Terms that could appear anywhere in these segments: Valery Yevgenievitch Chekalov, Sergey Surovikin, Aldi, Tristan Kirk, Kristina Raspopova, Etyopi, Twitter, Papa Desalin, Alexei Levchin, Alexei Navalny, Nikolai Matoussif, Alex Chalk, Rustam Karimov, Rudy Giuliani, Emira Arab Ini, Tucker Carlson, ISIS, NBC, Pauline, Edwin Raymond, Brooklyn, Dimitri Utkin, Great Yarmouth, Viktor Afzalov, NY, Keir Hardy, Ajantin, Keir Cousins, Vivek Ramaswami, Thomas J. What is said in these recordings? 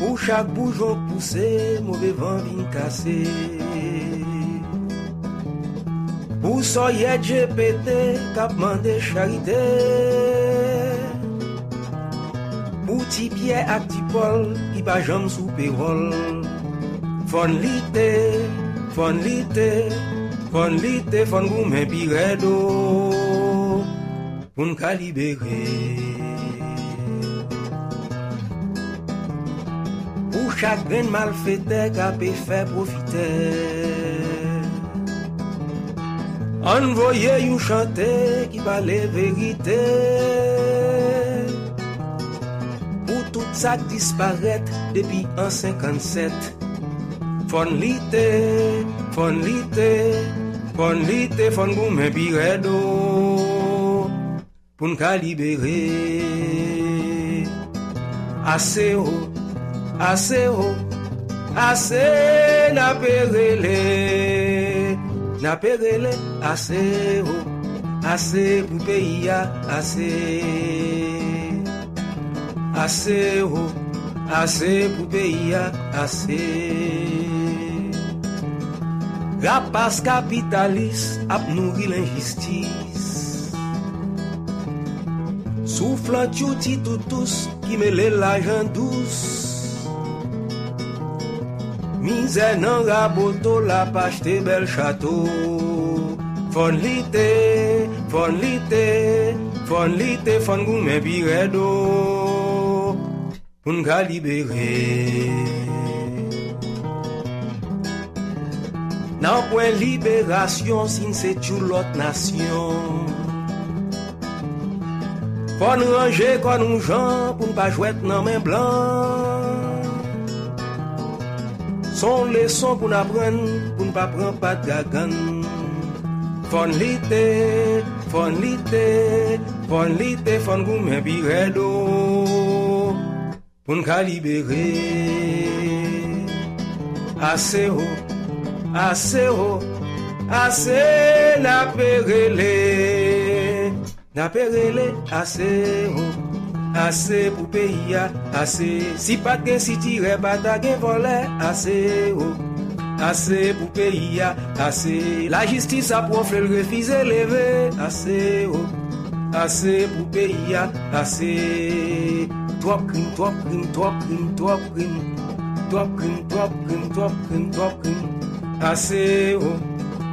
Ou chaque bougeon poussé, mauvais vent vient casser. Ou soyez pété, cap mandé charité. Ou ti pied à ti pol, qui pas jam sous pérol. Fonlite, fonlite, fonlite, fon goumé piredo. Pour nous calibérer. Chaque grain malfaiteur capé fait profiter. Envoyez you chanter qui parlait vérité. Pour tout ça disparaître depuis en 57. Fonlite, fonlite, fonlite, fon goumé piredo. Pour nous calibérer. Assez haut. Assez haut, assez n'a pérélé, assez haut, assez pour pays, assez, assez haut, assez pour pays, assez. Rapace capitaliste a nourri l'injustice, soufflant chouti tout tous qui mêlait l'argent douce. Misère non raboto la page de bel château. Fonlite, fonlite, fonlite, fon goumé piredo. Pour nous libérer. Nan point libération, sin c'est tout l'autre nation. Fon nous ranger quand nous gens, pour ne pas jouer dans main blanc. Son leçon pour n'apprendre, pour ne pas prendre pas de gagne. Fonlite, fonlite, fonlite, fon goumé piredo. Pour nous libérer. Assez haut, assez haut, assez n'a pérélé. N'a pérélé, assez haut. Assez pour pays, assez. Si pas de gain, si tire, pas de gain, voler, assez. Assez pour pays, assez. La justice a proflé, le refuse élevé, assez. Assez pour pays, assez. Trop crime, trop crime, trop crime, trop crime. Trop crime, trop crime, trop crime, trop crime. Assez,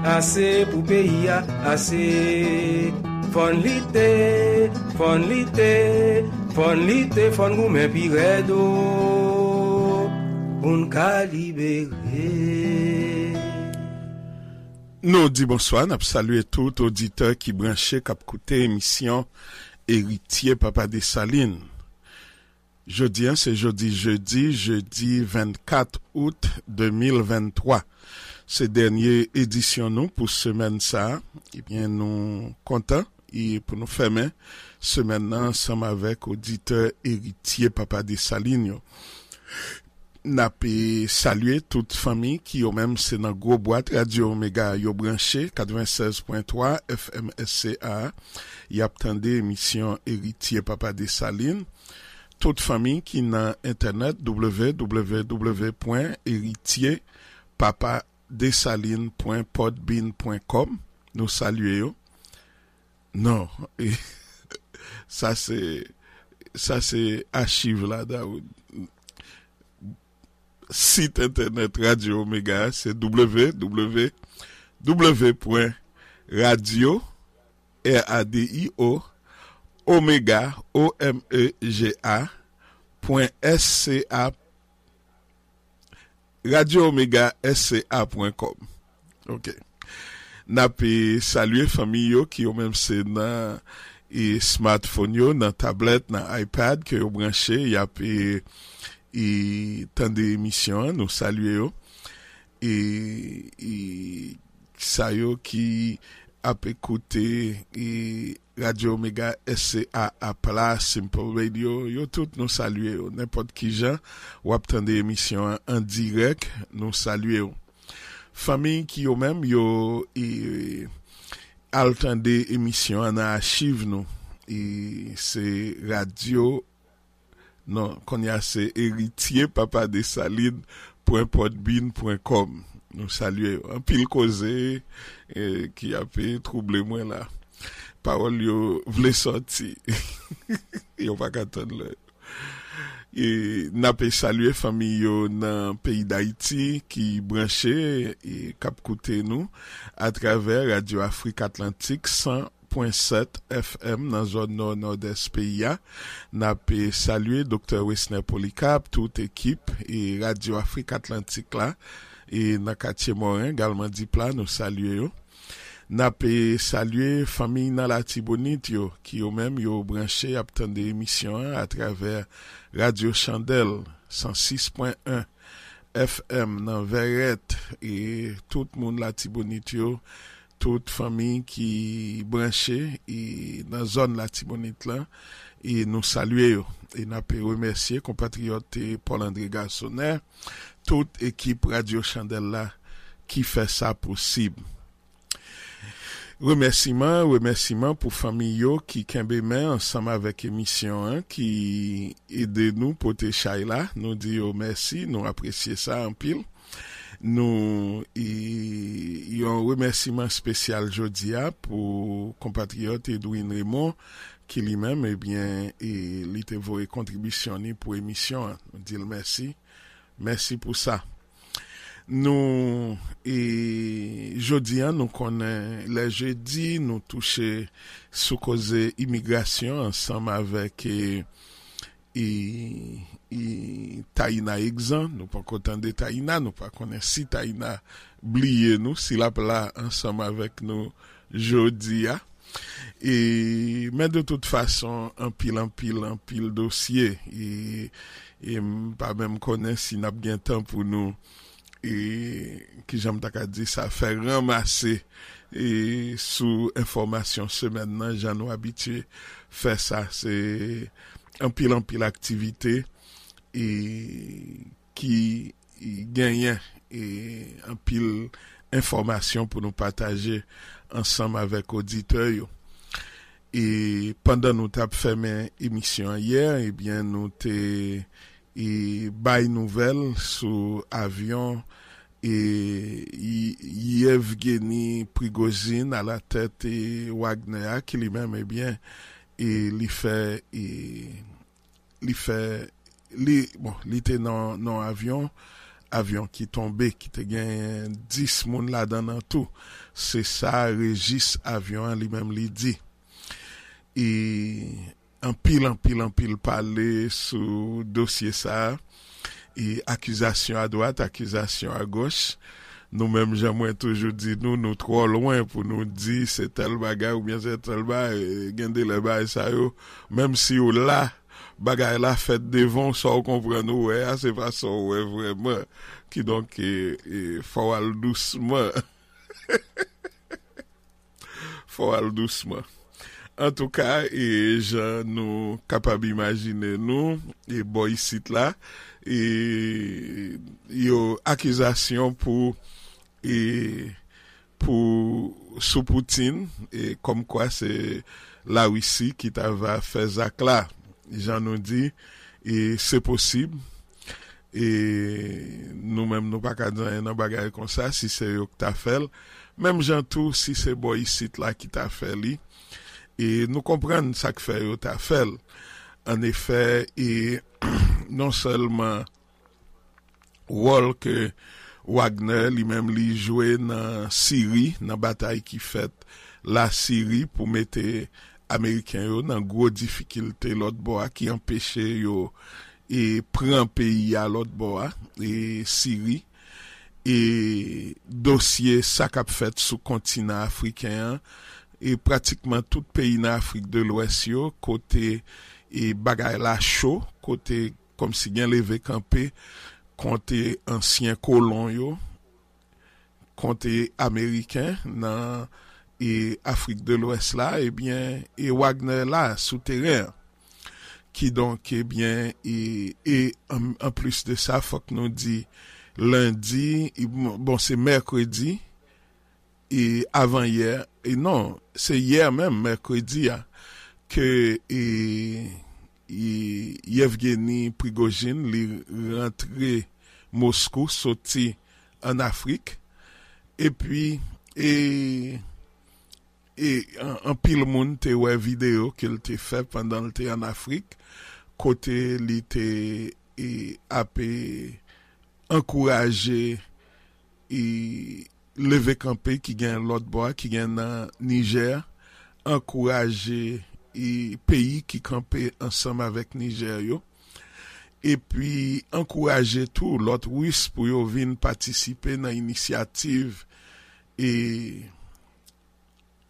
assez pour pays, assez. Fonlite, fonlite, fonlite, fon goumé piredo, un calibéré. Nous dit bonsoir, nous saluons tout auditeur qui branché, qui a écouté l'émission Héritier Papa des Salines. Jeudi, c'est jeudi 24 août 2023. C'est dernière édition nous pour semaine ça. Eh bien, nous comptons. Et pour nous fermer, ce maintenant, ensemble avec auditeur héritier Papa des Salines. N'a pas salué toute famille qui au même c'est dans gros boîte Radio Omega yo branché 96.3 FMSCA. Y a attendé émission héritier Papa des Salines. Toute famille qui dans internet www.héritierpapadesalines.podbean.com. Nous saluons. Non, et ça c'est archive là, Daoud. Site internet Radio Omega, c'est www.radio.omega.sca Radio Omega SCA.com. OK. N'a pas salué famille yo qui au même c'est dans et smartphone yo, dans tablette, dans iPad que yo branché, y a et tant d'émissions, nous saluer yo et ça yo qui a écouté et Radio Omega SCA Apla Simple Radio yo tout nous saluer yo n'importe qui gens ou attendre émission en direct, nous saluer yo. Famille qui yo même yo et attendé émission en archive nous et c'est radio Non, Konya c'est héritier papa de saline.podbean.com. Nous saluons un pile causé qui a fait troubler moi là. Parole yo vle sorti. Yo pas attendre là. Et n'a pas saluer famille yo dans pays d'Haïti qui branché et cap côté nous à travers Radio Afrique Atlantique 100.7 FM dans zone nord-nord-est pays. N'a pas saluer Dr Wesner Polycarp, toute équipe et Radio Afrique Atlantique là et dans quartier Morin également Dipla nous saluons. N'a pas saluer famille dans la Tibonite yo qui yo même yo branché à attendre des émissions à travers Radio Chandelle 106.1 FM dans Verrette et tout le monde la Tibonite yo, toute famille qui branché et dans zone la Tibonite là et nous saluer et n'a pas remercier compatriote Paul-André Garçonnet toute équipe Radio Chandelle là qui fait ça possible. Remerciement pour famille yo qui kembe men ensemble avec émission hein, qui aide nous porter chay là, nous dit merci, nous apprécier ça en pile. Nous yon remerciement spécial jodia pour compatriote Edwin Raymond qui lui-même eh bien il était voué contribution pour émission, hein. Nous dit merci. Merci pour ça. Nous et jeudi nous connaît les jeudi nous toucher sous cause immigration ensemble avec et Taïna Exan nous pas content de Taïna nous pas connaît si Taïna oublier nous si la là ensemble avec nous jeudi et mais de toute façon en pile dossier et pas même connaît si n'a bien temps pour nous et qui j'aime t'a dit ça fait ramasser et sous information semaine nan j'en nous habitué faire ça c'est en pile activité et qui gagne et en pile information pour nous partager ensemble avec auditeurs et pendant nous t'a fait émission hier et bien nous t'es et bail nouvelle sous avion et Yevgeny Prigozhin à la tête et Wagner qui lui-même bien et il était dans avion qui tombé qui te gagne 10 monde là dans tout c'est ça Régis avion lui-même lui dit et en pile parler sur dossier ça et accusation à droite accusation à gauche nous même j'aimerais toujours dire nous trop loin pour nous dire c'est tel bagarre ou bien c'est tel bagarre gende le bagarre ça yo même si ou là bagarre la fête devant ça on comprend nous ouais c'est pas ça ouais vraiment qui donc faut aller doucement En tout cas, et je nous capable imaginer nous et boy site là et yo accusation pour sous Poutine et comme quoi c'est la Russie qui t'avait fait zak là. J'en nous dit et c'est possible et nous même nous pas cadre dans bagarre comme ça si c'est yo qui t'a fait même j'en tout si c'est boy site là qui t'a fait lui et nous comprendre ça que fait yo ta fait en effet et non seulement rôle que Wagner lui-même lui jouer dans Syrie dans bataille qui fait la Syrie pour mettre américain yo dans gros difficulté l'autre bois qui empêcher yo et prend pays à l'autre bois et Syrie et dossier ça qu'a fait sous continent africain et pratiquement tout pays en Afrique de l'Ouest yo côté et bagaille la chaud côté comme si gen levé campé côté ancien colon yo côté américain dans et Afrique de l'Ouest là et bien et Wagner là souterrain qui donc et bien et en plus de ça faut que nous dit lundi bon c'est mercredi et avant hier et non c'est hier même mercredi que Yevgeny Prigozhin li rentre Moscou, sorti en Afrique, et puis et en pile monde te wè vidéo qu'il te fait pendant le te en Afrique, côté li te apé encourager et lever campé qui gagne l'autre bois qui gagne dans Niger, encourager et pays qui campait ensemble avec Niger yo, et puis encourager tout l'autre russe pour yo vinn participer dans initiative et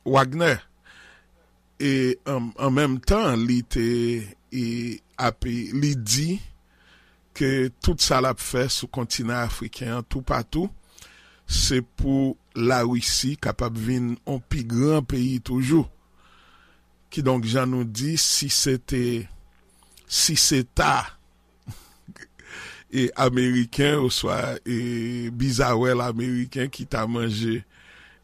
Wagner, et en même temps il dit que tout ça l'a fait sur le continent africain tout partout c'est pour la Russie capable vinn un plus grand pays toujours. Qui donc j'en nous dit si c'était et américain ou soit et bizarrel américain qui t'a mangé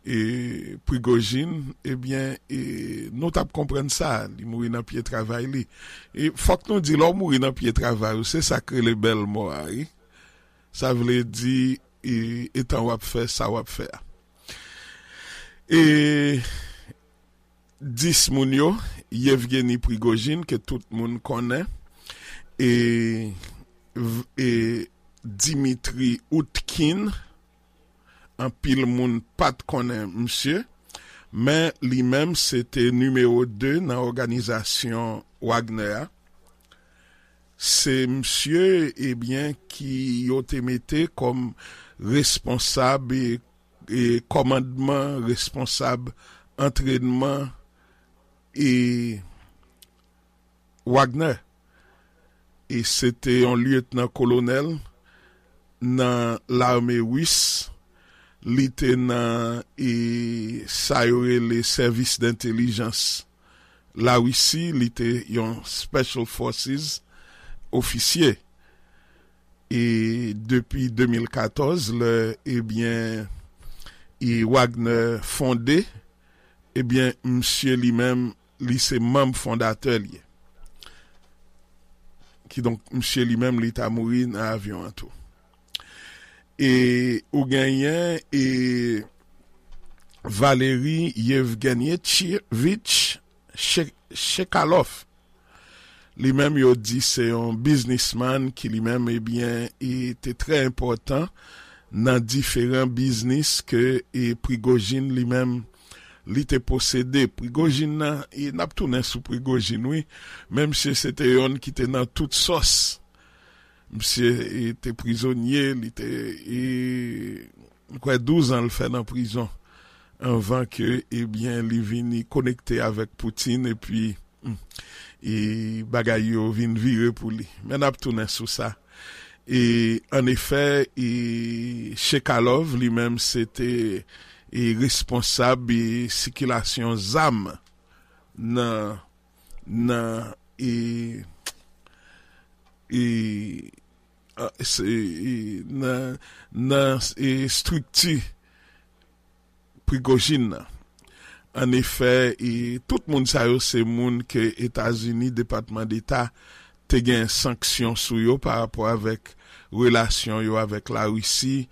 et Prigozhin, eh bien et nous t'a comprendre ça, il mourir dans pied travail li. Et faut que nous dit l'homme mourir dans pied travail, c'est sacré le bel mort. Ça veut dire étant wap faire ça wap faire. Et 10 moun yo, Yevgeny Prigozhin, que tout le monde connaît, et Dimitri Utkin, en pile moun pas connaît monsieur, mais lui-même c'était numéro 2 dans l'organisation Wagner. C'est monsieur, eh bien, qui yote mette comme responsable et commandement, responsable entraînement et Wagner, et c'était un lieutenant-colonel dans l'armée russe, lieutenant et ça aurait les services d'intelligence la Russie, il était un special forces officier, et depuis 2014 le eh bien et Wagner fondé, eh bien monsieur lui-même lui c'est membre fondateur lié, qui donc monsieur lui-même lui ta mouri dans avion en tout. Et ou gagné et Valery Yevgenievitch Chekalov, lui-même il dit c'est un businessman qui lui-même eh bien était très important dans différents business que et Prigozhin lui-même li te possédé. Prigozhin, il n'a pas tourné sous Prigozhin, oui. Mais monsieur, c'était un qui était dans toute sauce. Monsieur était prisonnier, il était, quoi, 12 ans le fait dans prison. Avant que, eh bien, il vienne connecter avec Poutine, et puis, et bagaille vient virer pour lui. Mais n'a pas tourné sous ça. Et, en effet, Chekalov, lui-même, c'était, et responsable de circulation ZAM dans et structure Prigozhin. En effet, et tout le monde sait c'est monde que États-Unis, département d'État te gagne sanction sur yo par rapport avec relation yo avec la Russie,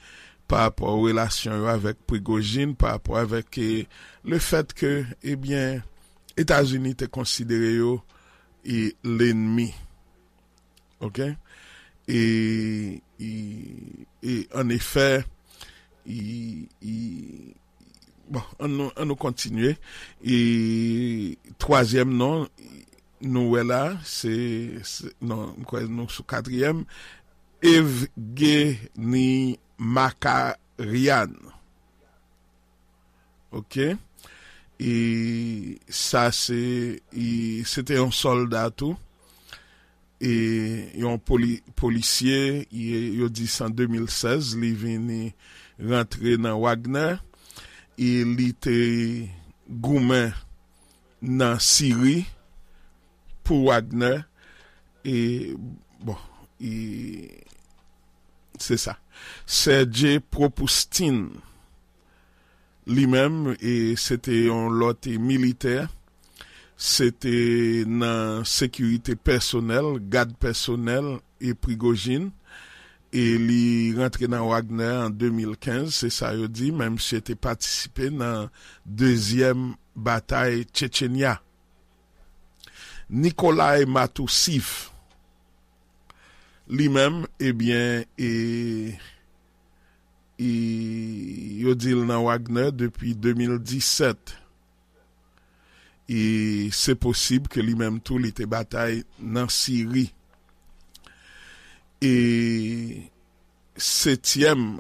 par rapport aux relations avec Prigozhin, par rapport avec le fait que, eh bien, États-Unis te considéré l'ennemi. OK? Et en effet, bon, on continue. Et troisième nom, nous là, c'est non, nous sous quatrième, Evgeny Makarian. OK? Et ça, c'était un soldat tout. Et un policier, il dit en 2016, il vient rentrer dans Wagner. Et il était gourmand dans Syrie pour Wagner. Et bon, c'est ça. Sergey Surovikin lui-même, et c'était un lot militaire, c'était dans sécurité personnelle, garde personnelle et Prigozhin. Et il rentré dans Wagner en 2015, c'est ça il dit, même si était participé dans deuxième bataille Tchétchénia. Nikolai Matoussif, lui-même, eh bien, il dit dans Wagner depuis 2017. Et c'est possible que lui-même tout était bataille dans Syrie. Et septième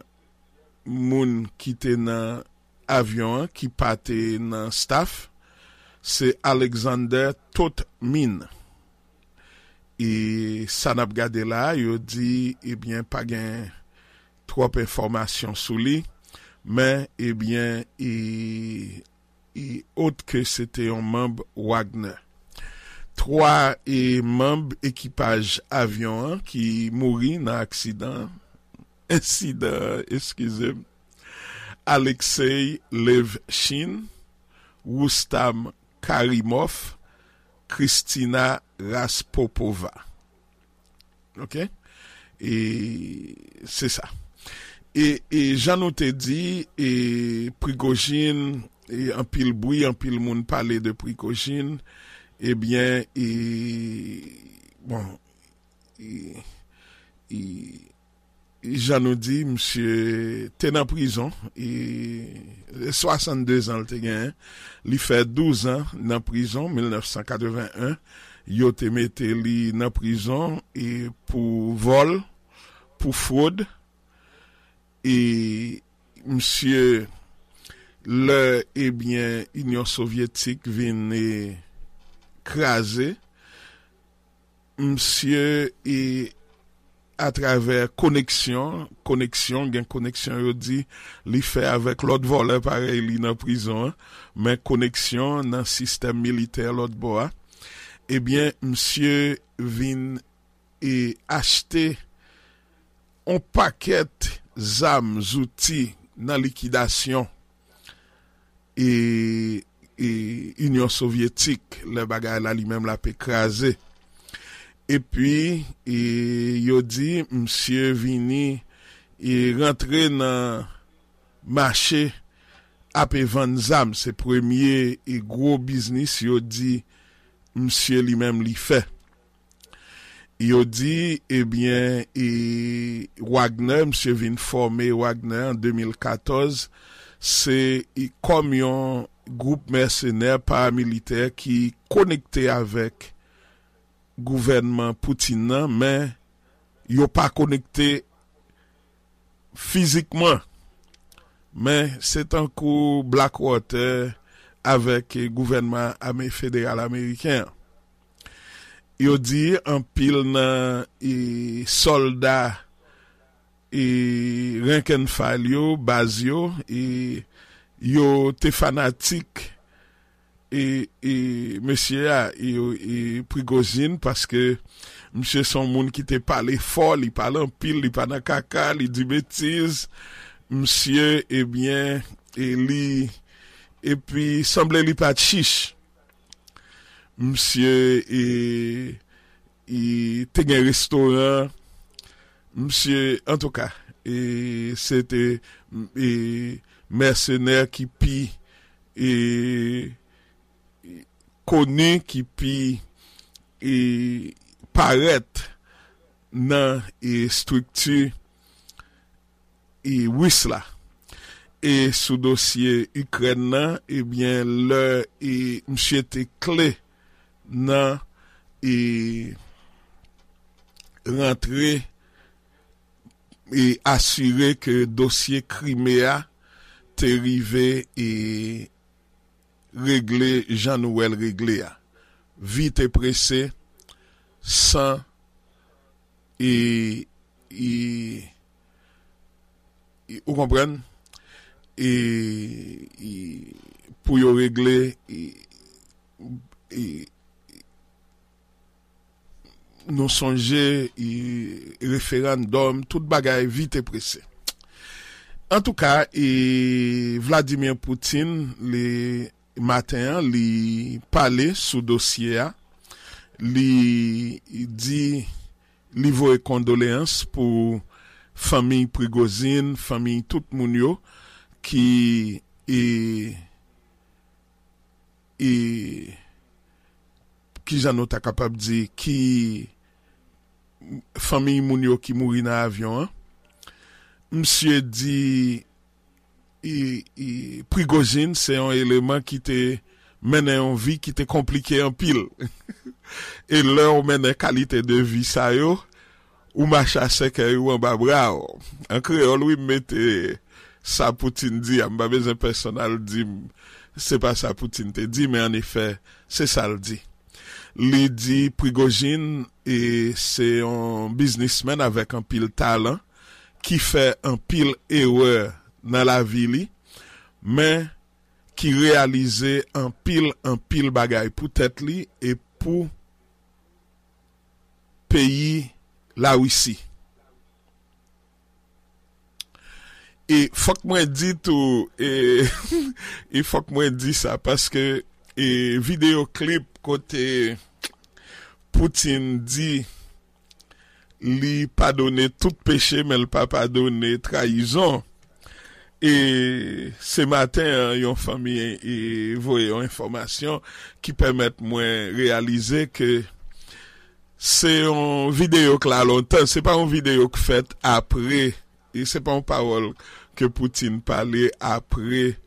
moun qui était dans avion qui partait dans staff c'est Alexander Totmin et ça n'a pas là il dit eh bien pas gain trop informations sur lui mais eh bien il autre que c'était un membre Wagner. Trois membres équipage avion qui mourit dans accident, Alexei Levchin, Rustam Karimov, Kristina Raspopova. OK? Et c'est ça. Et Jean te dit et Prigozhin et en pile bruit, en pile monde parler de Prigozhin. Eh bien, j'en nous dit, monsieur, t'es en prison, 62 ans, t'es gagné, il fait 12 ans, en prison, 1981, il te mette li en prison, et pour vol, pour fraude, et monsieur, le, eh bien, Union soviétique venait, crasé, monsieur et à travers connexion, il dit, il fait avec l'autre voleur pareil, il est en prison, mais connexion dans le système militaire l'autre bois. Eh bien, monsieur vient et acheter un paquet d'armes, outils dans liquidation et Union soviétique le bagay là lui-même l'a écrasé et puis il dit monsieur vini il rentré dans marché à Pevanzam c'est premier et gros business il dit monsieur lui-même l'y fait il dit eh bien et Wagner monsieur vient former Wagner en 2014 c'est comme yon groupe mercenaire paramilitaire qui connecté avec gouvernement Poutine mais yo pas connecté physiquement mais c'est en cours Blackwater avec gouvernement fédéral américain yo dit en pile nan et soldats et rank and file yo base yo et yo te fanatique et monsieur a et Prigozhin parce que monsieur son monde qui te parle fort il parle en pile il parle en caca il dit bêtise monsieur eh bien et lui et puis semblait lui pas chiche monsieur et il te un restaurant monsieur en tout cas et c'était et mercenaire qui pi et connu qui pi et paraître dans et structure et Wisla et sous dossier ukrainien eh bien le et monsieur était clé dans et rentrer et assurer que dossier Crimea arrivé et réglé Jean-Noël réglé vite et pressé sans et vous comprenez et pour régler et nous songer référendum toute bagaille vite et pressé. En tout cas, et Vladimir Poutine, les matin li pale sou dosye a, li di li voye condoléances pou famille Prigozhin, famille tout moun yo ki ki jan nou ta kapab di ki famille moun yo ki mouri nan avyon an. Monsieur dit Prigozhin c'est un élément qui était mené en vie qui était compliqué en pile et leur mené qualité de vie ça yo ou marcha sec ou en bas bra en créole oui mettez ça Poutine dit en bas besoin personnel dit c'est pas ça Poutine te dit mais en effet c'est ça le dit lui dit Prigozhin et c'est un businessman avec un pile talent qui fait un pile erreur dans la vie li, mais qui réalise un pile bagay pour tête li et pour pays la Russie. Et faut que moi dit tout et faut que moi dit ça parce que et vidéo clip côté Poutine dit li pardonner tout péché mais le pas pardonner trahison. Et ce matin, yon famille et voyons information qui permettent moi réaliser que c'est une vidéo que là longtemps, c'est pas une vidéo que faite après et c'est pas une parole que Poutine parlait après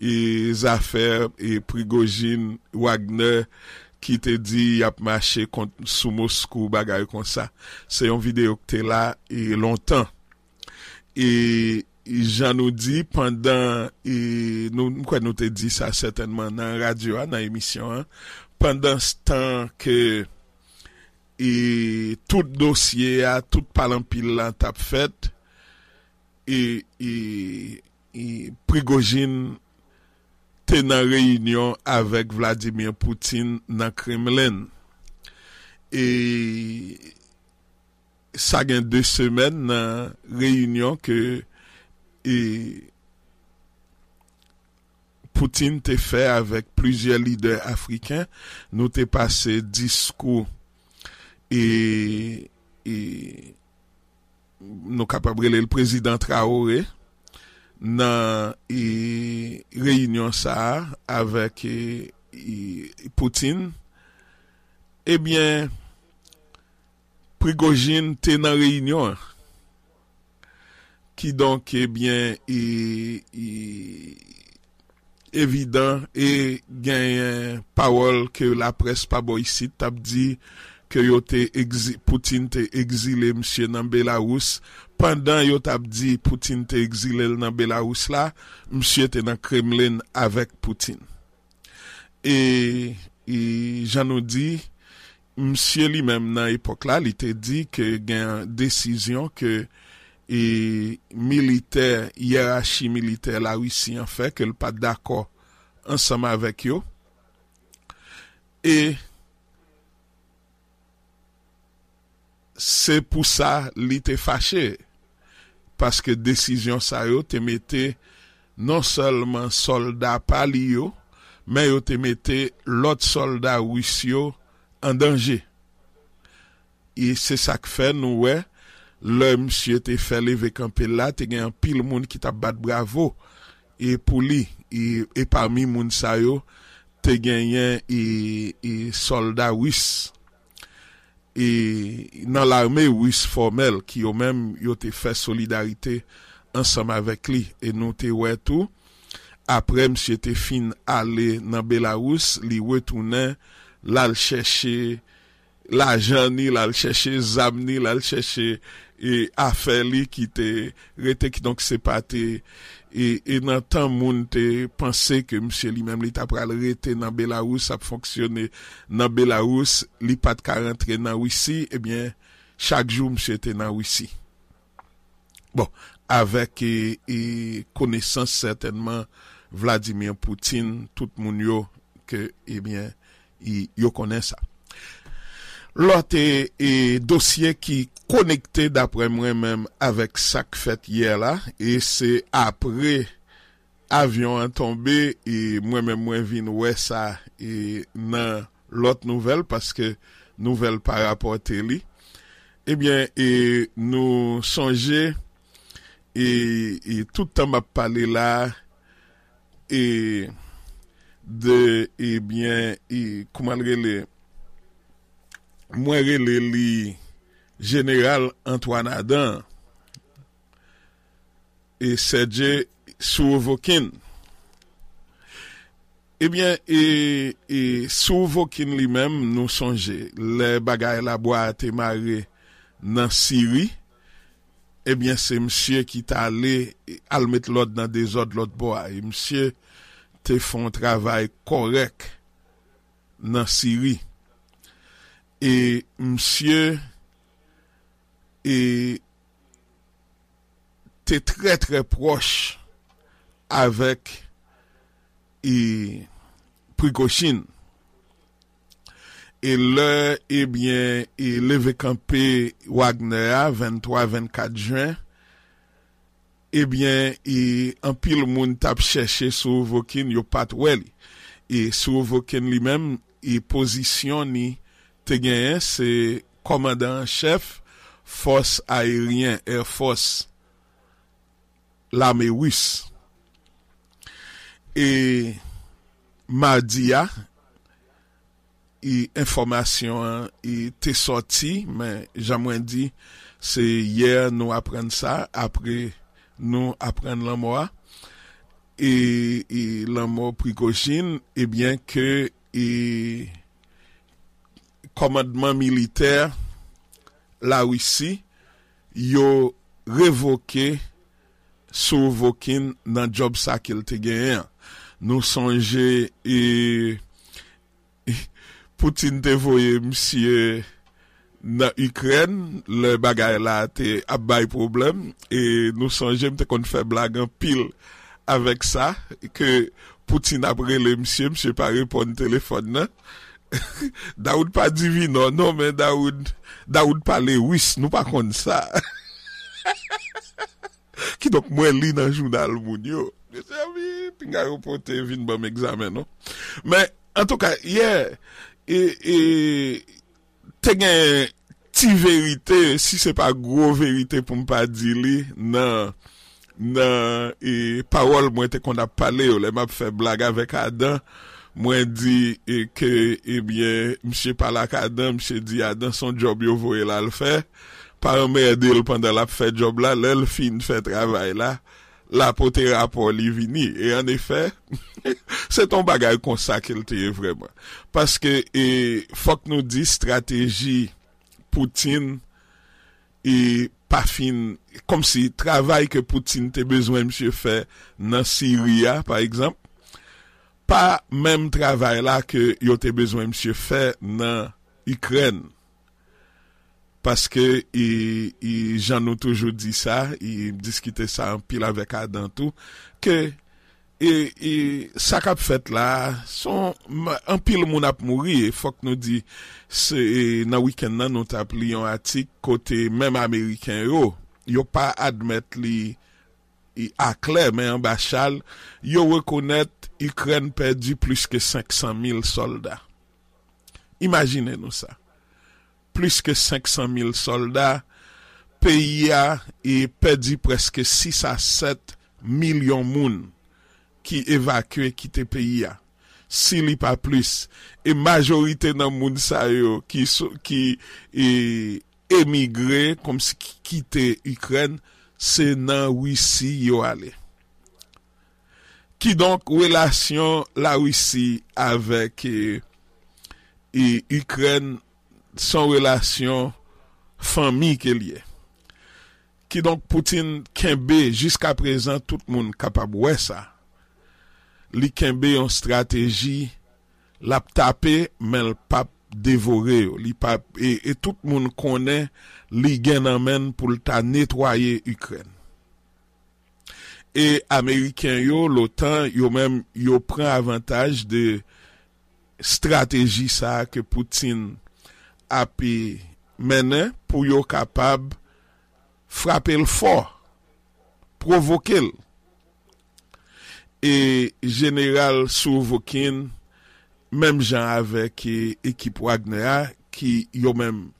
les affaires et Prigozhin, Wagner qui te dit y a marché contre sous Moscou bagaille comme ça. C'est une vidéo que t'es là et longtemps. Et j'en nous dit pendant et nous quoi nous te dit ça certainement dans radio dans émission hein, pendant ce temps que et tout dossier a tout palampil là t'a fait et Prigozhin t'es dans réunion avec Vladimir Poutine dans Kremlin et ça gagne 2 semaines dans réunion que et Poutine t'a fait avec plusieurs leaders africains. Nous t'ai passé discours et nous capable le président Traoré dans réunion ça avec Poutine. Eh bien Prigozhin t'es dans réunion qui donc est bien évident et gagne parole que la presse pas bon ici t'a dit que Poutine t'est exilé monsieur dans Belarus pendant yo t'a dit Poutine t'est exilé dans Belarus là monsieur était dans Kremlin avec Poutine et j'en nous dit monsieur lui-même dans époque là il t'a dit que gagne décision que et militaire hiérarchie militaire la Russie en fait que le pas d'accord ensemble avec yo et c'est pour ça il était fâché parce que décision ça yo te mettait non seulement soldat palio mais yo te mettait l'autre soldat russio en danger et c'est ça que fait nous ouais le monsieur t'es fait lever campé là t'es gagne pile monde qui t'a bat bravo et pour lui et parmi monde ça yo t'es gagne et soldat russe et dans l'armée russe formelle qui au même yo t'es fait solidarité ensemble avec lui et nous t'es ouais tout après monsieur t'es fin aller dans Belarus li retourner là chercher l'argent ni là chercher zam ni là chercher et affaire li qui te rete qui donc c'est pas te et dans tant monde te penser que monsieur lui-même li t'a pral rete dans Belarus ça fonctionner dans Belarus li pas de rentrer dans Russie et bien chaque jour monsieur était dans Russie bon avec et connaissance certainement Vladimir Poutine tout moun yo que et bien yo connaît ça. L'autre dossier qui connecté d'après moi-même avec ça que fait hier là et c'est après avion est tombé et moi-même moi vinn ouais ça et dans l'autre nouvelle parce que nouvelle par rapport à télé. Eh bien et nous songer et tout le temps m'a parlé là et de eh bien et comment le moi le général Antoine Adam et Sergey Surovikin. Eh bien, et Surovikin lui-même, nous songeons, les bagailles la boîte et marée dans Syrie, eh bien, c'est monsieur qui t'a allé, al mettre l'autre dans des autres, l'autre bois. Et monsieur, te font un travail correct dans Syrie. Et monsieur, et t'es très très proche avec Prigozhin et le eh bien et levé campé Wagner 23-24 juin eh bien et en pile monde tape chercher Surovikin yo pat wel et Surovikin lui-même et position ni te gagné c'est commandant en chef force aérienne Air Force l'armée russe. Et mardi a et information était sortie mais j'aimerais dire c'est hier nous apprendre ça après nous apprendre la mort et la mort Prigozhin et bien que et commandement militaire la Russie yo révoqué Surovikin dans job ça qu'il te gagné. Nous songer et Poutine te voyé monsieur dans Ukraine le bagaille là te a bail problème et nous songer te qu'on fait blague en pile avec ça que Poutine après le monsieur pas répondre téléphone là. Daoud pas divin non mais Daoud parler russe nous pas comme ça. Qui donc moi lis dans journal moun yo mes amis pinga reporter vinn bon examen non mais en tout cas hier et te gen ti vérité si c'est pas gros vérité pour me pas dire li non et parole moi te qu'on a parlé les m'a fait blague avec Adam moi dit que eh bien monsieur parla Adam monsieur dit Adam son job yo voye la le faire par merde pendant la fait job là l'elle fin fait travail là la porte rapport li vini et en effet c'est ton bagage comme ça qu'il était vraiment parce que faut que nous dit stratégie Poutine et pas fin comme si travail que Poutine te besoin monsieur fait dans Syrie par exemple pas même travail là que yo te besoin monsieur fait dans Ukraine. Parce que j'en ai toujours dit ça, il discutait ça en pile avec Adam tout que ça qu'a fait là son en pile moun a mouri et faut que nous dit c'est dans week-end là nous t'a pli un article côté même américain yo pas admettre li à clair mais en bachal yo reconnaître Ukraine perdu plus que 500 000 soldats. Imaginez-nous ça. Plus que 500 000 soldats, pays a perdu presque 6 à 7 millions moun qui évacué quitter pays a. Si li pas plus et majorité nan moun sa yo qui émigré comme si quitter Ukraine, c'est nan Russie yo aller. Qui donc relation la Russie avec et Ukraine son relation famille qu'il y a. Qui donc Poutine kembe jusqu'à présent tout le monde capable ouais ça. Li kembe en stratégie la taper mais le pape dévorer li pape et tout le monde connaît li gen en main pour ta nettoyer Ukraine. Et américain yo l'OTAN yo même yo prend avantage de stratégie ça que Poutine a pu mener pour yo capable frapper le fort provoquer et général Surovikin, même gens avec équipe Wagner qui yo même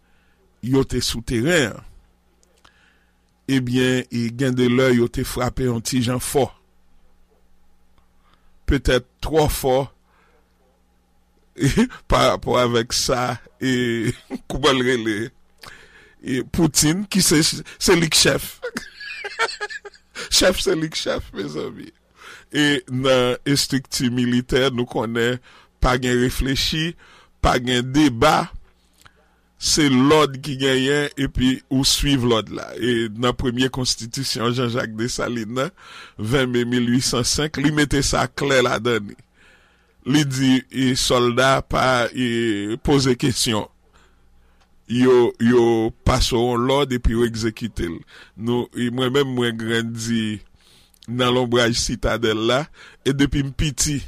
yo te souterrain, eh bien il gain de l'œil yo te frappé un petit gens fort, peut-être trop fort par rapport avec ça et Koubalrele et Poutine qui c'est le chef chef c'est le chef mes amis et dans structure militaire nous connaît pas gain réfléchi, pas gain débat, c'est l'ordre qui gagne et puis ou suivre l'ordre là. Et dans première constitution Jean-Jacques Dessalines 20 mai 1805, lui mettait ça clair la donne. Lui dit et soldats pas poser question. Yo passeront l'ordre et puis exécuter. Nous moi-même moi grandi dans l'ombrage citadelle là et depuis petit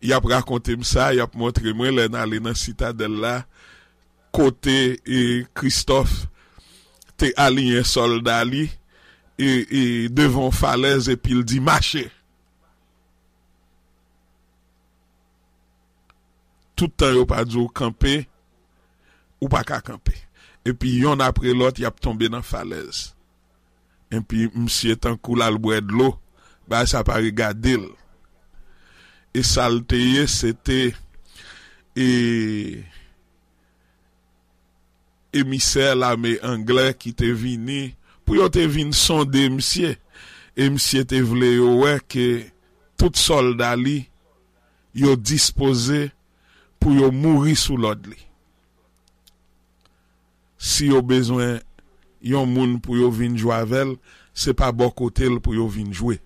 y a raconté ça, y a montré moi là dans la citadelle là côté et Christophe t'es allié un soldat li et devant falaise et puis il dit marcher. Tout temps yo pas djou camper ou pas ka camper et puis yon après l'autre y a tombé dans falaise. Et puis monsieur tant kou la boire de l'eau, bah ça pas regarder. Et salté c'était et émissaire l'armée anglais qui était venu pour yo te vinn sonder monsieur et monsieur te vle ouais que tout soldat li yo disposé pour yo mourir sous l'ordre. Si yo besoin yon moun pour yo vinn jouer avec, c'est pas bon côté pour yo vinn jouer.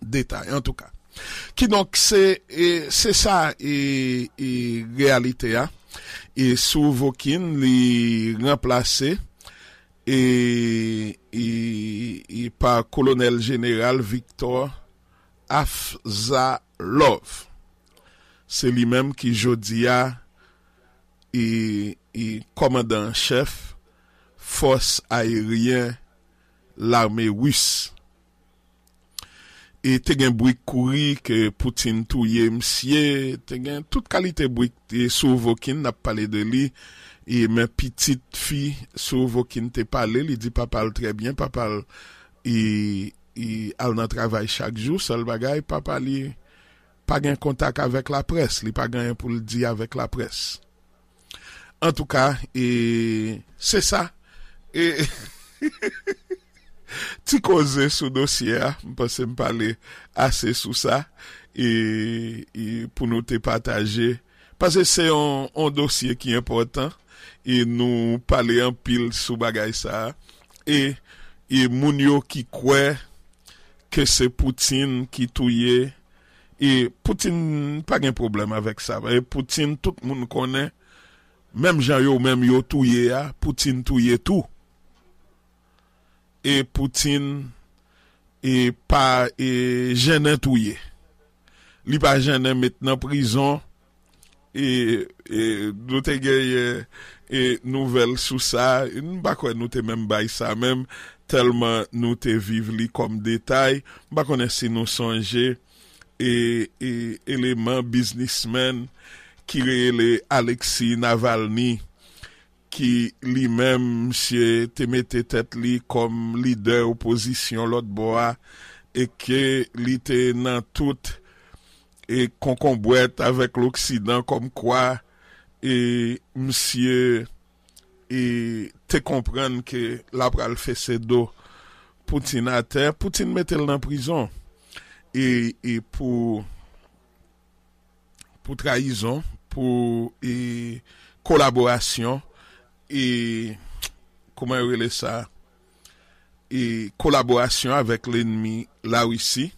Détail en tout cas. Qui donc c'est ça et réalité hein? Et Surovikin li remplacé et par colonel général Viktor Afzalov. C'est lui-même qui jodia et commandant chef force aérienne l'armée russe. Et te gen bouik kouri que Poutine touye monsieur, te gen toute qualité bouik et Surovikin n'a parlé de lui et mes petite fille Surovikin te parlé, il dit papa le très bien, papa il al nan travail chaque jour, seul bagay papa li pas gen contact avec la presse, li pas gen pour le dire avec la presse. En tout cas, et c'est ça. Et ti cause sous dossier, je pense me parler assez sous ça et pour nous te partager parce que c'est un dossier qui est important et nous parler en pile sous bagay ça et moun yo qui croit que c'est Poutine qui touye et Poutine pas gen problème avec ça et Poutine tout le monde connaît même gens yo même yo touye a Poutine touye tout. Et Poutine est pas gêné touye. Li pas gêné maintenant prison et nous te gagne et nouvelle sous ça, nous pas connait nous te même bail ça même tellement nous te vivre li comme détail, pas connait si nous songer et élément businessman qui est Alexei Navalny qui lui-même monsieur te mettait tête li comme leader opposition l'autre bois et que il était dans toute et concombrette avec l'Occident comme quoi et monsieur et te comprendre que la pral fait ses dos Poutine à terre Poutine mettait en prison et pour trahison pour et collaboration et comment on relève ça et collaboration avec l'ennemi la Russie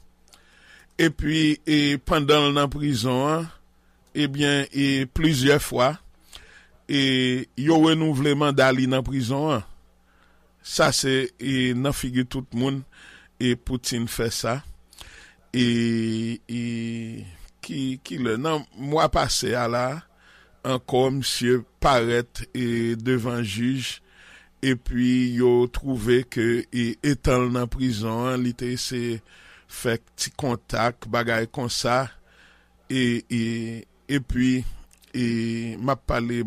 et puis et pendant en prison eh bien et plusieurs fois et yo renouvelé mandat li en prison ça c'est nan figure tout le monde et Poutine fait ça et qui le nan mois passé à là encore monsieur paraît et devant juge et puis yo trouvé que étant en prison il était fait petit contact bagaille comme ça et puis et m'a parlé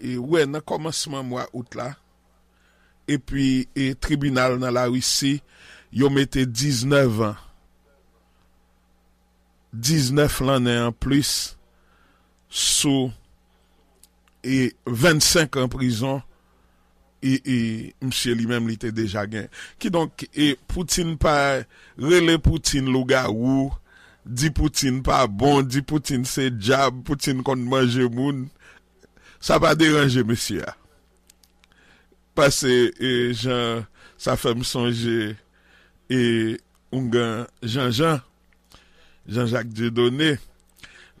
et ouais dans commencement mois août là et puis et tribunal dans la Russie yo mettait 19 ans 19 l'année en plus sous et 25 en prison et monsieur lui-même il était déjà gain qui donc et Poutine pas relé Poutine lougaou dit Poutine pas bon dit Poutine c'est diable Poutine qu'on mange moun ça va déranger monsieur parce que Jean ça fait me songer et on Jean-Jacques Dieudonné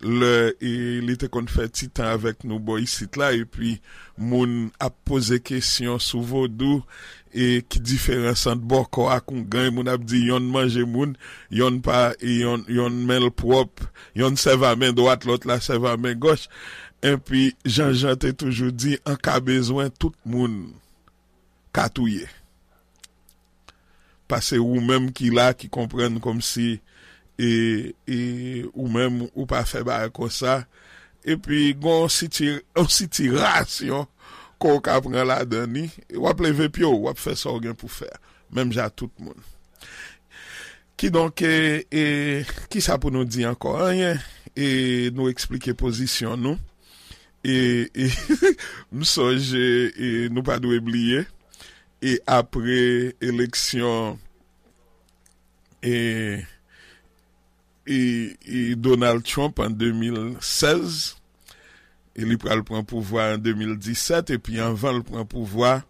le il était qu'on fait petit temps avec nous boy ici là et puis moun a posé question sur vodou et qui différence entre boko ak kongan moun a dit yon manger moun yon pas yon mel propre yon serve à main droite l'autre la serve à main gauche et puis Jean-Jean t'ai toujours dit en cas besoin tout moun katouye parce ou même qui là qui comprennent comme si et ou même ou pas faire bail comme ça et puis gon situation qu'on ka prend la dani ou a lever pied ou a faire ça rien pour faire même j'ai tout le monde qui donc et qui ça pour nous dire encore rien et nous expliquer position nous et nous songe et nous pas doit oublier et après élection et Donald Trump en 2016 il prend pouvoir en 2017 et puis avant le prend pouvoir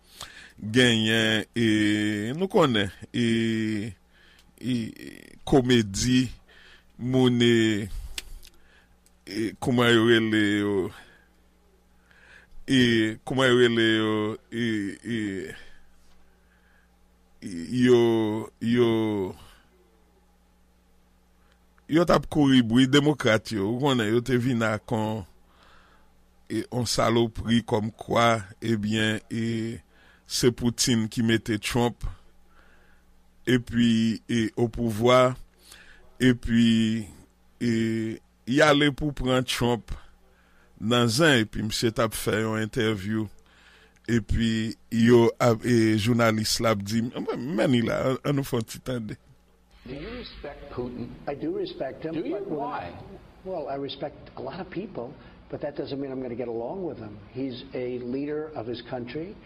gagne et nous connaît et comédie monnaie et comment il est yo t'a couru bruit démocrate yo on yo te vina kon et on saloperie comme quoi eh bien et c'est Poutine qui mettait Trump et puis et au pouvoir et puis et y aller pour prendre Trump dans un et puis monsieur t'a fait une interview et puis yo et journaliste l'a dit meni là on nous fait entendre. Do you respect Putin? I do respect him. Do you? Why? Well, I respect a lot of people, but that doesn't mean I'm going to get along with him. He's a leader of his country.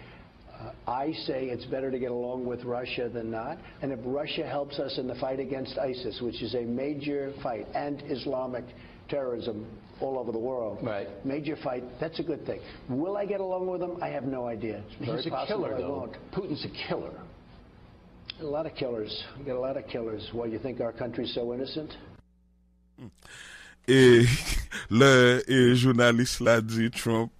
I say it's better to get along with Russia than not. And if Russia helps us in the fight against ISIS, which is a major fight, and Islamic terrorism all over the world, right? Major fight, that's a good thing. Will I get along with him? I have no idea. It's very possible I won't. Putin's a killer. A lot of killers. We got a lot of killers. Why you think our country's so innocent? Et le journaliste l'a dit Trump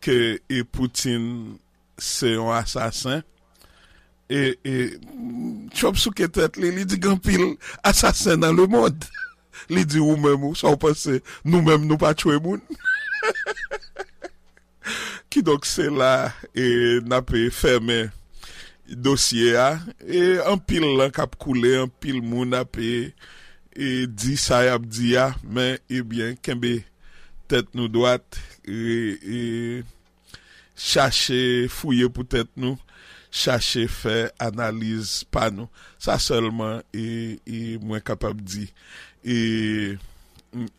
que et Poutine c'est un assassin et Trump sous que tête il dit grand pile assassin dans le monde. Il dit ou même ça on pense nous-mêmes nous pas tuer moun. Qui donc c'est là et n'a pas fermé dossier a et en pile lan k'ap couler en pile moun a payé et dit ça y a dit a mais eh bien kembe tête nous droite et chercher fouiller pour tête nous chercher faire analyse pas nous ça seulement et moins capable dit et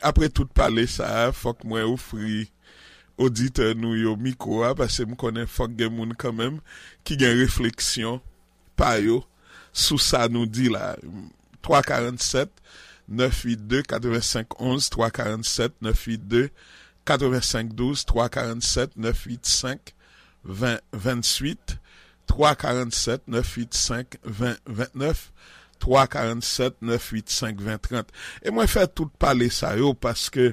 après tout parler ça faut que moi offrir auditeur nous yo micro parce que me connais fuck gen moun quand même qui gen réflexion pa yo sous ça nous dit là 347 982 8511 347 982 8512 347 985 20 28 347 985 20 29 347 985 20 30 et moi faire tout parler ça yo parce que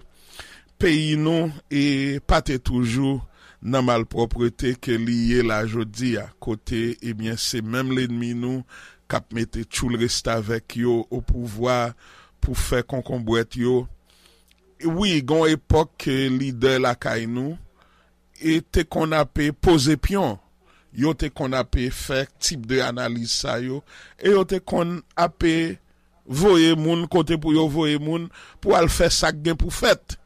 pays non et pas toujours dans malpropreté que lié la jodi à côté et bien c'est même l'ennemi nous cap mettre tout le reste avec yo au pouvoir pour faire concombrette yo oui gon époque leader la kay nous était qu'on a posé pion yo te qu'on a fait type de analyse ça yo et yo te qu'on a voyer moun côté pour yo voyer moun pour al faire ça gain pour fête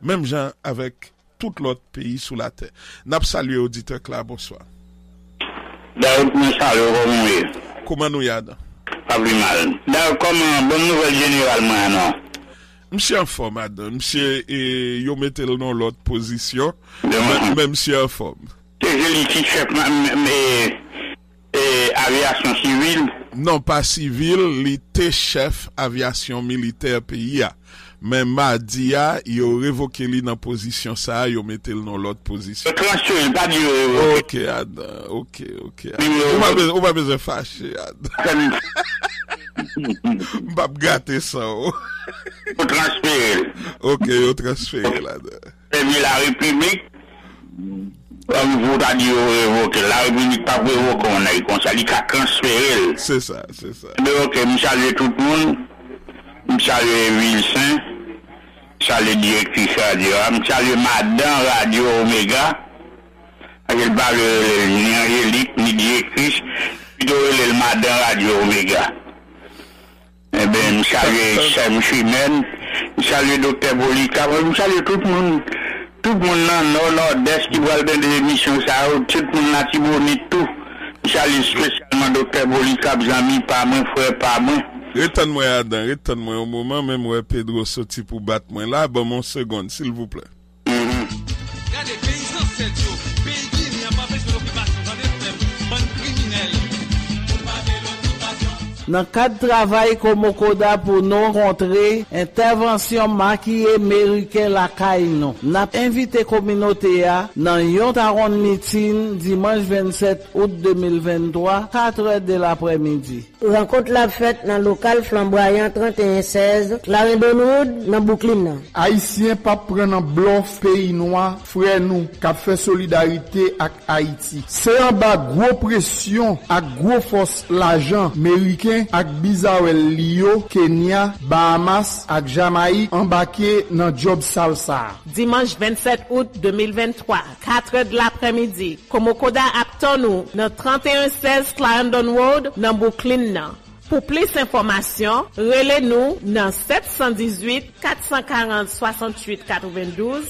même gens avec tout l'autre pays sous la terre. N'a salué auditeur Claire, bonsoir. Comment nous y a? Pas plus mal. D'accord, comment bonne nouvelle généralement non. Monsieur en forme madame, monsieur et yo mettez le nom l'autre position même monsieur en forme. C'est joli qui chef mais aviation civile. Non pas civile, l'été chef aviation militaire pays a. Mais mardi a, il a révoqué lui dans position ça, il a mis le dans l'autre position. OK, Adam. OK. On va besoin fâcher, Adam. On va gâter ça. On transfère. OK, on transfère là. Et bien la République la République pas révoquer, on a comme ça, il a transféré. C'est ça. OK, je salue tout le monde. Je salue Wilson. Salut directrice radio, salut madame Radio Omega, elle parle ni Angélique ni directrice, plutôt elle madame Radio Omega. Eh bien, salut Sam Chimène, salut docteur Bolika, salut tout le monde dans nord-est qui va dans des émissions ça, tout le monde là qui bonit tout. Salut spécialement docteur Bolika, amis pas moi, frère pas moi. Retenez-moi au moment, même où Pedro sorti pour battre moi là, bon mon seconde, s'il vous plaît. Dans le cadre de travail Komokoda pour nous rencontrer, intervention maquillée américaine la Kaino. Nous avons invité communauté à dans un taron meeting dimanche 27 août 2023, 4h de l'après-midi. Rencontre la fête dans le local Flanbwayan 3116, Clarendonwood, dans Brooklyn. Haïtien pas prendre bluff pays noir, frère nous, qui fait solidarité avec Haïti. C'est en bas gros pression, à gros force l'argent américain ak Bizawel Lio, Kenya, Bahamas ak Jamaïque embarqué dans job salsa. Dimanche 27 août 2023, 4h de l'après-midi, Komokoda Aptonou dans 3116 Clarendon Road dans Brooklyn. Pour plus d'informations, relez-nous dans 718 440 68 92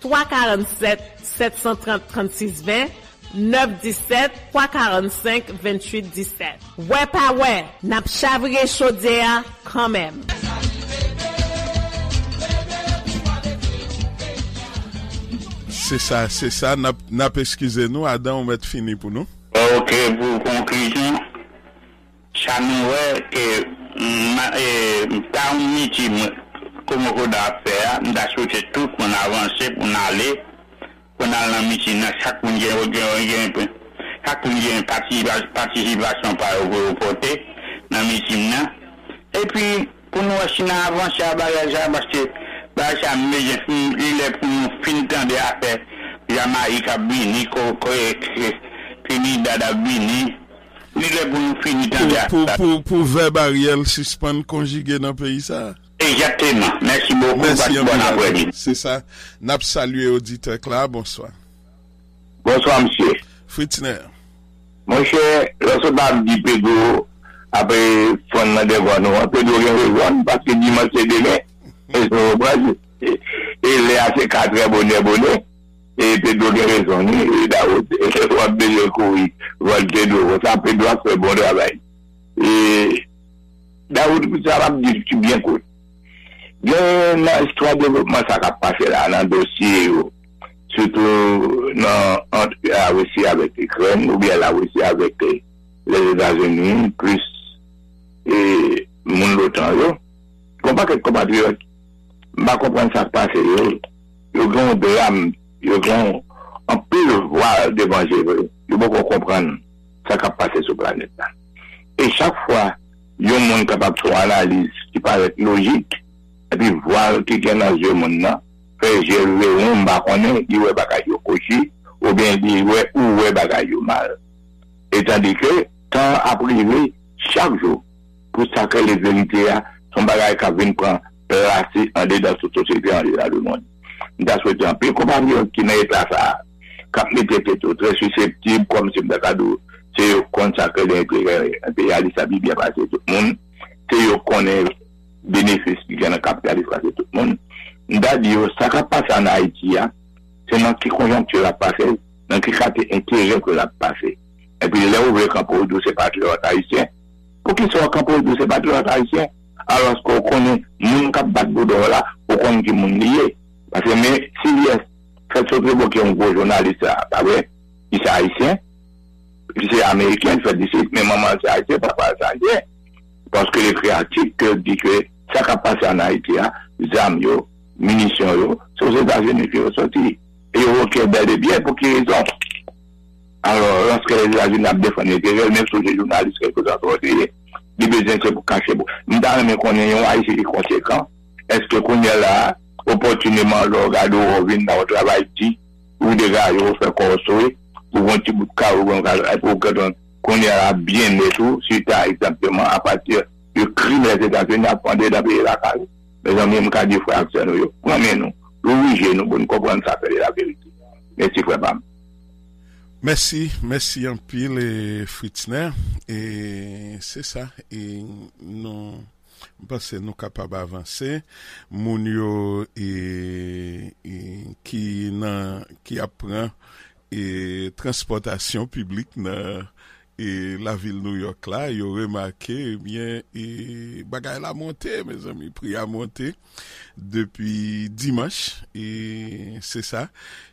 347 730 36 20 917-345-2817. Ouais, pas ouais, n'a pas chavré chaudéa quand même. C'est ça, n'a pas excusé nous, Adam, on va être fini pour nous. Ok, pour conclusion, ça nous est que t'as un meeting comme on a fait, on a souhaité tout, on a avancé, on a allé. Qu'on a la mission, chaque une participation par le côté, la mission. Et puis, pour nous, si nous avançons à Bayaja, parce que Bayaja, il est pour nous finir de affaires. Jamaïque a bini, Trinidad a bini, il est pour nous finir de affaires. Pour verbe Ariel, suspendre, conjuguer dans le pays, ça? Exactement. Merci beaucoup. Merci bon après-midi. C'est ça. N'a pas salué auditeur Claire. Bonsoir. Bonsoir, monsieur. Fritzner. Mon cher, lorsque je dis Pedro, après, il faut nous devoir. Pedro, il faut parce que dimanche, c'est demain. Et il est à ses 4 abonnés. Et Pedro, il faut raison. Et d'ailleurs, il faut bien courir. Pedro, ça, Pedro, c'est bon travail. Et d'ailleurs, ça va bien courir. Bien, l'histoire de développement, ça a passé là, dans le dossier, surtout entre la Russie avec l'Ukraine, ou bien la Russie avec les États-Unis, plus et monde l'OTAN. Je ne comprends pas que compatriotes, je ne comprends pas ça passe. Il y a un drame, il y a un peu de voix d'évangile, il faut comprendre ça qui a passé sur la planète. Et chaque fois, il y a un monde capable de faire une analyse qui paraît logique. Et puis voir qui est dans ce monde-là, faire gérer un baconnet, il ouais bagaille coché, ou bien dit ouais bagaille mal. Et tandis que, temps à priver chaque jour, pour ça que les vérités sont bagailles qui viennent prendre place en dedans de la société, en dedans du monde. Nous avons souhaité un peu compagnons qui n'est pas ça, qui était très susceptible, comme c'est le cas de, c'est consacré l'intérêt impérialiste, ça vit bien passer tout le monde. que yo connais bénéfice du gain capitaliste à tout le monde. D'ailleurs, ça qui passe en Haïti, c'est dans qui conjoncture la passé, dans qui carte intérêt que la passé. Et puis, là, ouvrir campo de ces patriotes haïtiens. Pour qu'ils soient campo de ces patriotes haïtiens, alors qu'on connaît, nous, qui battons là, on connaît qui nous lié. Parce que, mais, si yes, c'est ce que un gros journaliste, pas vrai, il est haïtien, il est américain, il fait des sites, mais maman, c'est haïtien, papa, c'est haïtien. Parce que les créatifs que dit que ça qui a passé en Haïti, les armes, les munitions, c'est aux États-Unis qui ont sorti. Et ils ont bel et bien pour qui raison. Alors, lorsque les États-Unis ont défendu l'intérêt, même si les journalistes, quelques autres, les besoins, c'est pour cacher. Nous avons un Haïti qui est conséquent. Est-ce que qu'on est là, opportunément, le regardons, on revient dans le travail, ou des gars, ils vont faire construire, ou un petit bout de cas, ou un gars, pour que qu'on y a bien et tout, suite à exactement à partir du crime des États-Unis à prendre d'appeler la case. Mes amis, je me dis, frère, c'est nous. Prenez-nous, louez nous pour nous comprendre ça, c'est la vérité. Merci, frère Bam. Merci, merci en pile, Fritzner. Et c'est ça. Et non. Parce que nous sommes capables d'avancer. Mounio qui apprend et transportation publique dans et la ville New York là, il a remarqué, eh bien, et bagaille a monté, mes amis, prix a monté depuis dimanche, et c'est ça,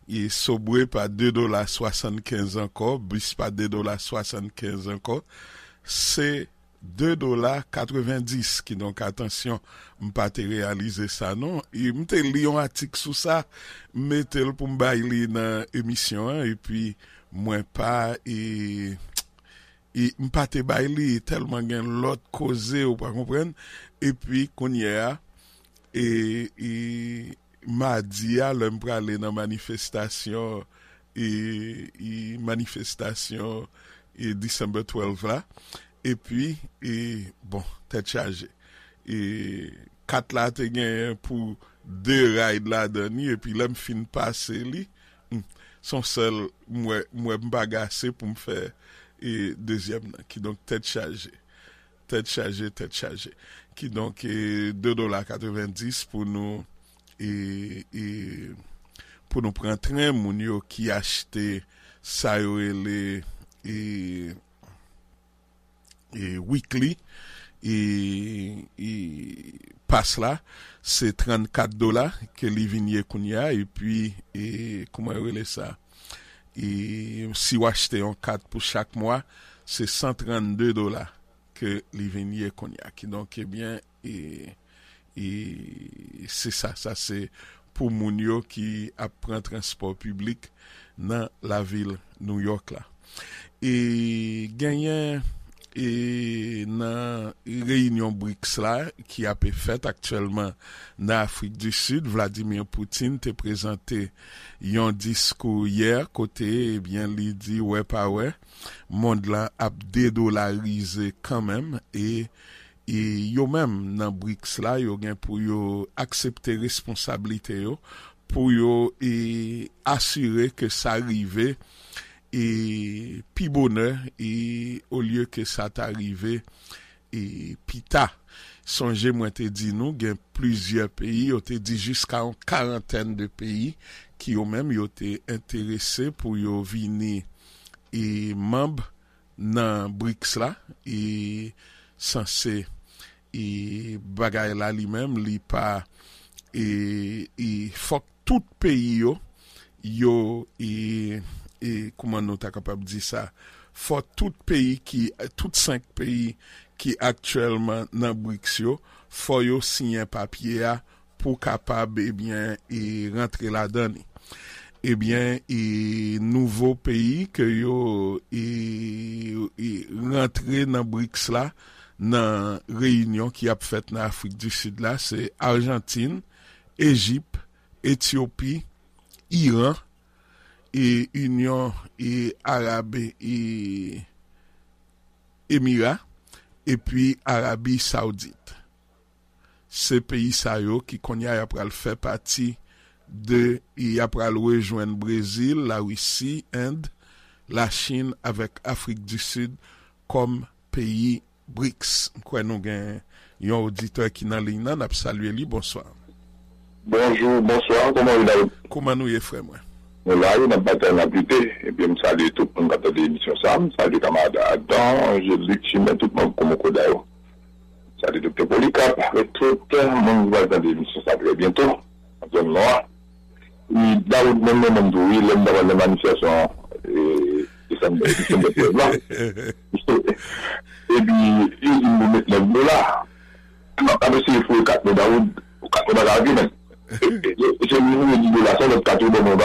il est sobré par $2.75 encore, bis par $2.75 encore, c'est $2.90 qui donc attention m'pas te réaliser ça non et m'te li un article sous ça mettez pour m'bailler dans émission et puis moins pas et m'pas te bailler tellement gain l'autre causé ou pas comprendre et puis qu'on y a et mardi à l'homme pour aller dans manifestation et manifestation et December 12 là. Et puis, et bon, t'es chargé. Et 4 là, t'es gagné pour 2 rides là, dernier. Et puis, là, m'fin passer, li. Son seul, moi, m'bagasse pour me faire, et deuxième, qui donc, tête chargé. Qui donc, $2.90 pour nous, et, pour nous prendre train, moun yo, qui acheté, ça yo, et weekly et passe là c'est $34 que li vignier kounya et puis et comment relé ça et si ou acheter en 4 pour chaque mois c'est $132 que li vignier kounya qui donc eh bien et c'est ça c'est pour moun yo qui apprend transport public dans la ville New York là et gagner et dans réunion BRICS là qui a été faite actuellement dans Afrique du Sud, Vladimir Poutine t'a présenté un discours hier côté eh bien il dit ouais pas ouais monde là a dédollarisé quand même et yo même dans BRICS là yo gain pour yo accepter responsabilité yo pour yo et assurer que ça arrive et puis bonheur et au lieu que ça t'arrive et pita songez moi te dit nous gain plusieurs pays on te dit jusqu'à une quarantaine de pays qui ont même été intéressés pour yo venir et membre dans BRICS là et censé et bagaille là lui-même li pas et faut tout pays yo et comment nous t'es capable de dire ça faut tout 5 pays qui actuellement dans BRICS yo faut yo signer un papier pour capable eh bien et rentrer là-dedans eh bien et nouveau pays que yo et rentrer dans BRICS là dans réunion qui a faite en Afrique du Sud là c'est Argentine, Égypte, Éthiopie, Iran et Union et Arabe et Émirats et puis Arabie Saoudite. Ces pays ça yo qui connait a pral faire partie de y a pral rejoindre Brésil, la Russie, Inde, la Chine avec Afrique du Sud comme pays BRICS. Quoi nous gain yon auditeur qui nan ligne nan n'ap saluer lui bonsoir. Bonjour, bonsoir, comment vous allez? Comment nous y est frère moi? Là, on a battu un amputé, et puis je salue tout le monde qui a fait l'émission SAM, salut camarade Adam, Angélique, Chimène, tout le monde comme Komokoda. Salut Dr. Polycap, avec tout le monde qui va dans l'émission SAM très bientôt, en plein noir. Et Daoud, même, oui, l'homme d'avoir des manifestations, et ça me fait des blancs. Et puis, ils nous mettent $9. Non, parce qu'il faut 4 000 Daoud, ou 4 000 Daoud, mais c'est le niveau de la salle de 4 000 Daoud,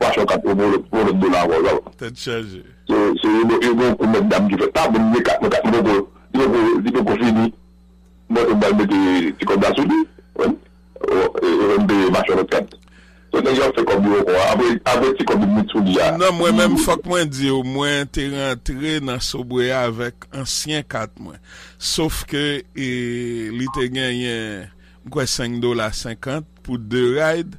$4 voilà. T'es chargé. C'est une bonne dame qui fait pas bon les 4 000. Il faut fini. Moi on va mettre tu comme dans celui. Ouais. On des marcheurs de 4. Donc on fait comme bureau avec tu comme Mitsubi. Non moi même faut que moi dire au moins t'es rentré dans Soboué avec ancien 4 mois. Sauf que il t'a gagné quoi $5.50 pour 2 rides.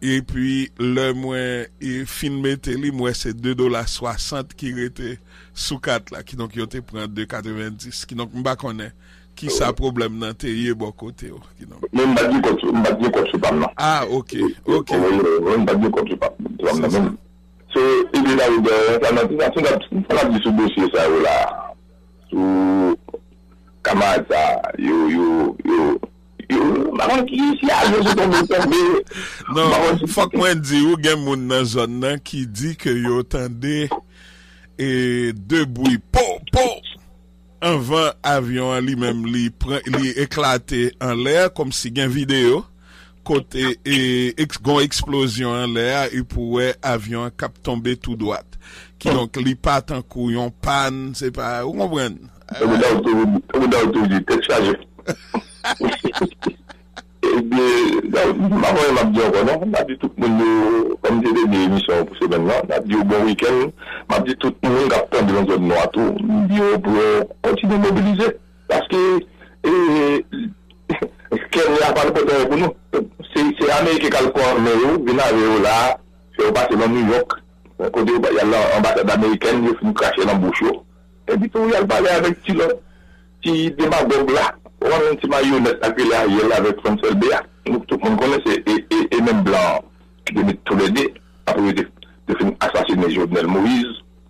Et puis, le moins, et fin météli, moi, c'est $2.60 qui était sous 4 là, qui donc, il te prend $2.90, qui donc, m'ba connaît, qui sa problème nan te yé bon côté, qui donc. Mais m'ba dit qu'on se parle là. Ah, ok. M'ba dit qu'on se parle là. C'est, il est là, on a dit sous dossier ça, ou là, sous, camarade ça, Maman qui ici je tomber. Non, faut que moi dis ou gen moun nan zone nan qui dit que yo tande et deux bruits pop avant avion lui-même li éclaté en l'air comme si gen vidéo côté et gon explosion en l'air et pour avion cap tomber tout droite qui donc li pas en couillon panne c'est pas vous comprenez. Et bien, maman m'a dit encore non, m'a dit tout le monde, comme j'ai des émissions pour ce moment-là, m'a dit au bon week-end, m'a dit tout le monde qui a perdu dans zone noire tout, m'a dit pour continuer à mobiliser, parce que qu'elle n'a pas le côté pour nous, c'est Amérique qui a le coin, mais venez là, c'est passé dans New York, côté où il y a l'ambassade américaine, il faut nous cracher dans le bouchon, et puis tout, il y a le balai avec qui démarre là. On a un petit maillot accueilli avec François Béat. Tout le monde connaît, et même Blanc, qui devait tout l'aider, après de assassiner Jovenel Moïse,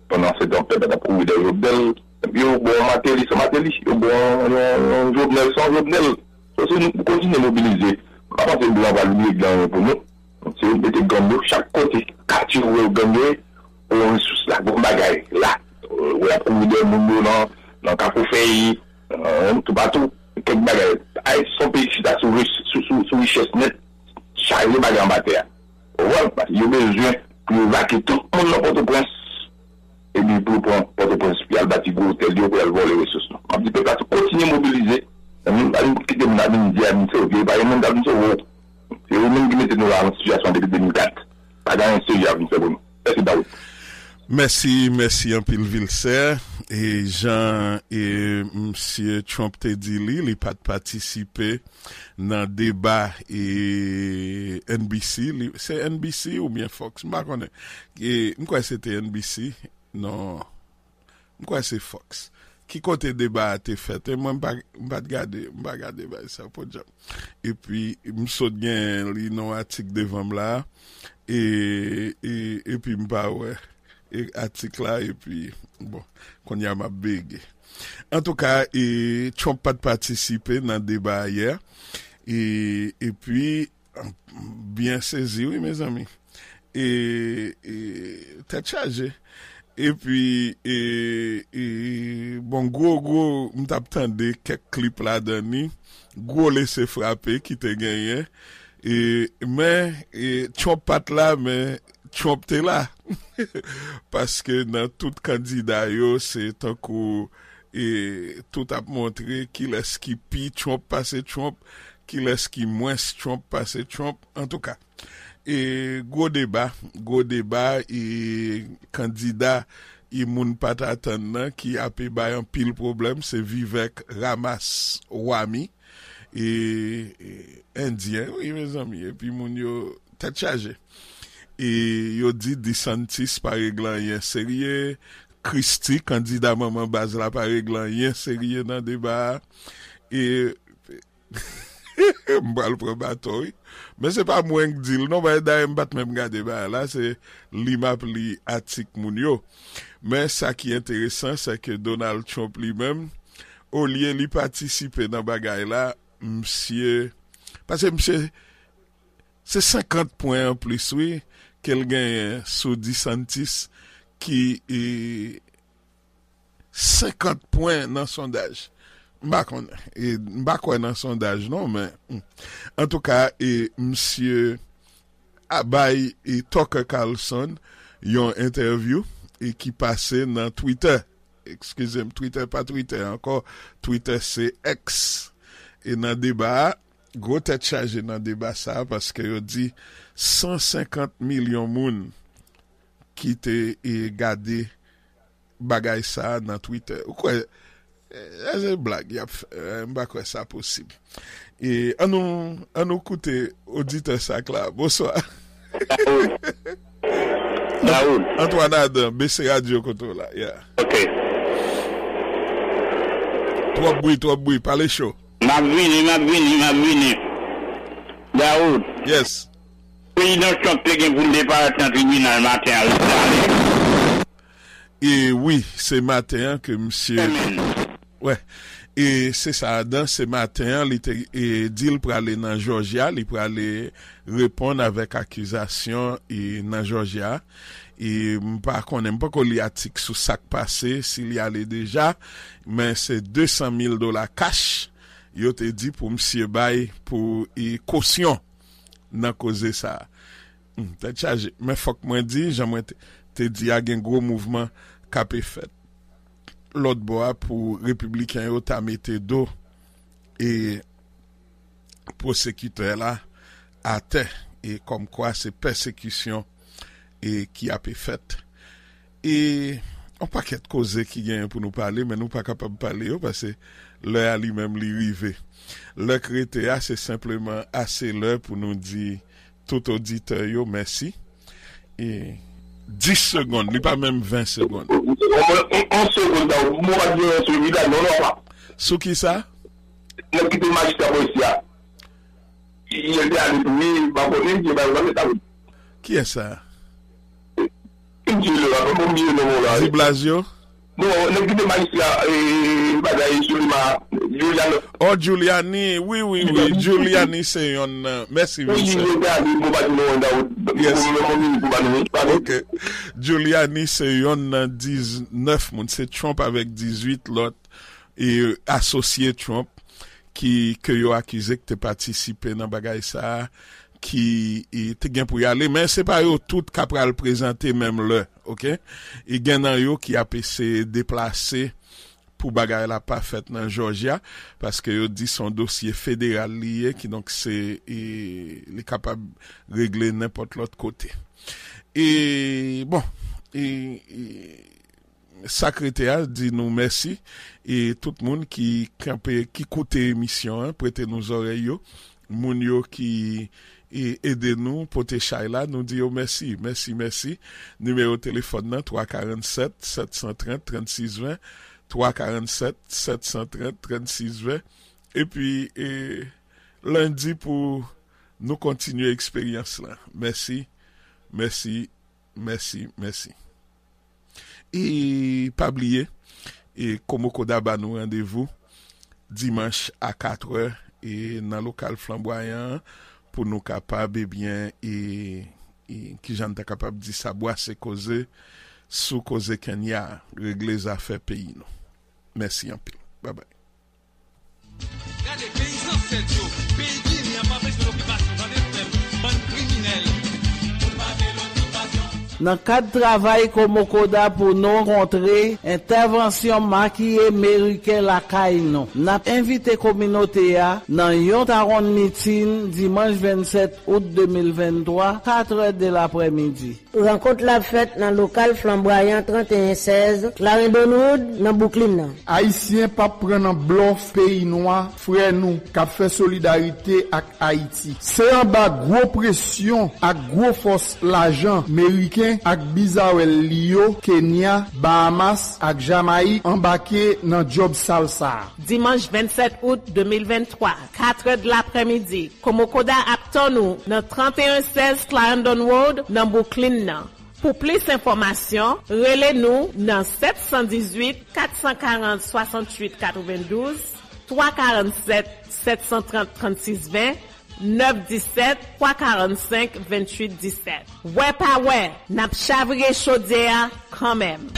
pendant cette tempête, d'approuver des Jovenel. Et puis, on a Matéli, on a Jovenel sans Jovenel. Nous continuons à mobiliser. On pense que Blanc va l'oublier pour nous. C'est une petite gamme, chaque côté, quartier où on gagne, on a la bonne bagaille. Là, on a approuvé des mondes dans le café, tout partout. Quelques bagages. Son pays qui est sous richesse nette, chargé les bagages en bataille. Il y a besoin de vaquer tout le monde dans Port-au-Prince. Et puis, pour prendre Port-au-Prince, il y a le bâtiment, l'hôtel, il y a le vol, les ressources. On dit que tu continues à mobiliser. Il y a une petite amie qui a dit qu'il n'y a pas de monde qui a dit qu'il y a même qui mettait nous en situation depuis 2004. Pas d'un seul, il y a une seconde. Merci, Daoud. Merci, un pile Vilser. Et Jean et Monsieur Trump te dit li pas participer dans débat et NBC. C'est NBC ou bien Fox? M'pas connais. Et m'crois c'était NBC. Non. M'crois c'est Fox. Qui côté débat a été fait? Et moi m'pas garder ça pour job. Et puis m'saut gain li non article devant m'là. Et puis m'pas ouais. Et article là et puis bon qu'on y a ma bégue. En tout cas et Trump pas participé dans le débat hier et puis bien saisi oui mes amis et t'es chargé et puis et bon gros m't'attendais quelques clips là dernier gros laissé frapper qui te gagné et mais et Trump pas là mais Trump t'es là parce que dans tout candidat yo c'est un coup et tout a montré qu'il est qui pi Trump passé Trump qu'il est qui moins Trump passé Trump en tout cas et gros débat et candidat il moun pas attendre qui a payé un pile problème c'est Vivek Ramaswami et indien oui mes amis et puis moun yo tête chargée. Et yo dit DeSantis par exemple sérieux Christie, candidat maman base la par réglant rien sérieux dans débat et m'bral prend bataille mais c'est pas moi qui dit non va d'ailleurs m'bat même regarder là c'est li map li atik moun yo mais ça qui est intéressant c'est que Donald Trump lui-même au lieu li participer dans bagaille là monsieur parce que monsieur c'est 50 points en plus oui qu'elle gagne sous DeSantis qui est 50 points dans le sondage. M'ba dans sondage non mais en tout cas et monsieur Abay et Tucker Carlson yon interview et qui passait dans Twitter. Excusez-moi, Twitter pas Twitter encore, Twitter c'est X. Et dans débat gros tête chargé dans débat ça parce que yo dit 150 millions moun qui te gardé bagay ça dans Twitter. Quoi c'est blague, y a pas quoi ça possible. Et on nous écoute auditeur ça là. Bonsoir. Raoul. Antoine Adam, BC Radio Koto là. Yeah. OK. Trois bruit, parlez chaud. Ma vini. Raoul. Yes. Président Trump est pour le départ en tribunal matin à l'État. Et oui, c'est matin que monsieur ouais. Et c'est ça dans ce matin, il dit pour aller dans Georgia, il pour aller répondre avec accusation et dans Georgia. Et par contre, on n'aime pas qu'on l'y attique sous sac passé s'il y allait déjà, mais c'est $200,000 cash. Il a dit pour monsieur Bay pour caution. N'a causé ça. T'es chargé. Mais faut que moi dis, j'aimerais te dire a un gros mouvement capé fait. L'autre bois pour républicain yo t'a metté dos et prosécuteur là à terre et comme quoi c'est persécution et qui a fait. Et on pas qu'être causé qui gagne pour nous parler mais nous pas capable parler parce que l'heure lui-même lui rivé. Le critère c'est simplement assez l'heure pour nous dire tout auditeur yo merci et 10 secondes, n'est pas même 20 secondes. 11 secondes, on va dire celui là non. Sous qui ça? Le qui te magistrat policier. Il est là lui, va connaître qui va le mettre. Qui est ça? C'est Blasio. Bon, le qui te magistrat bagaille Julima Giuliani. Oh Giuliani, oui, Giuliani c'est un merci Vincent. Yes. OK. Giuliani c'est un 19 moun, c'est Trump avec 18 l'autre et associé Trump qui que yo accusé que t'es participé dans bagaille ça qui était gain pour y aller mais c'est pas yo tout qu'a pral présenter même là, OK? Et gain dans yo qui a PC déplacé pour bagaille la pas faite dans Georgia parce que yo dit son dossier fédéral lié qui donc c'est il est capable régler n'importe l'autre côté. Et bon, secrétaire dit nous merci et tout le monde qui camper qui écoute émission hein, prêtez nos oreilles yo, moun yo qui et aidez nous porter Shaila nous dit merci. Numéro téléphone 347 730 3620 347 730 3620 et puis lundi pour nous continuer expérience là. Merci. Et pas oublier et Komokoda ba nous rendez-vous dimanche à 4h et dans local Flamboyant pour nous capable bien et qui j'en ta capable dire ça boire c'est causer sous causer Kenya régler affaires pays nous. Merci en pile. Bye bye. Dans cadre de travail Komokoda pour nous rencontrer, intervention maquillée américaine la caille non. N'a invité communauté à dans yon taron meeting dimanche 27 août 2023, 4h de l'après-midi. Rencontre la fête dans local Flamboyant 3116, Clarendon-Wood dans Brooklyn. Haïtien pas prendre en bluff pays noir, frère nous qu'a fait solidarité avec Haïti. C'est en bas gros pression à gros force l'argent américain Haïtien ak Bizawel Lio, Kenya, Bahamas ak Jamaïque embarqué dans job salsa. Dimanche 27 août 2023, 4h de l'après-midi, Komokoda apton nou dans 3116 Clarendon Road dans Brooklyn nan. Pour plus d'informations, relez-nous dans 718 440 68 92 347 730 36 20 917 345 28 17. Ouais pas ouais, n'a pas chavri chaudière quand même.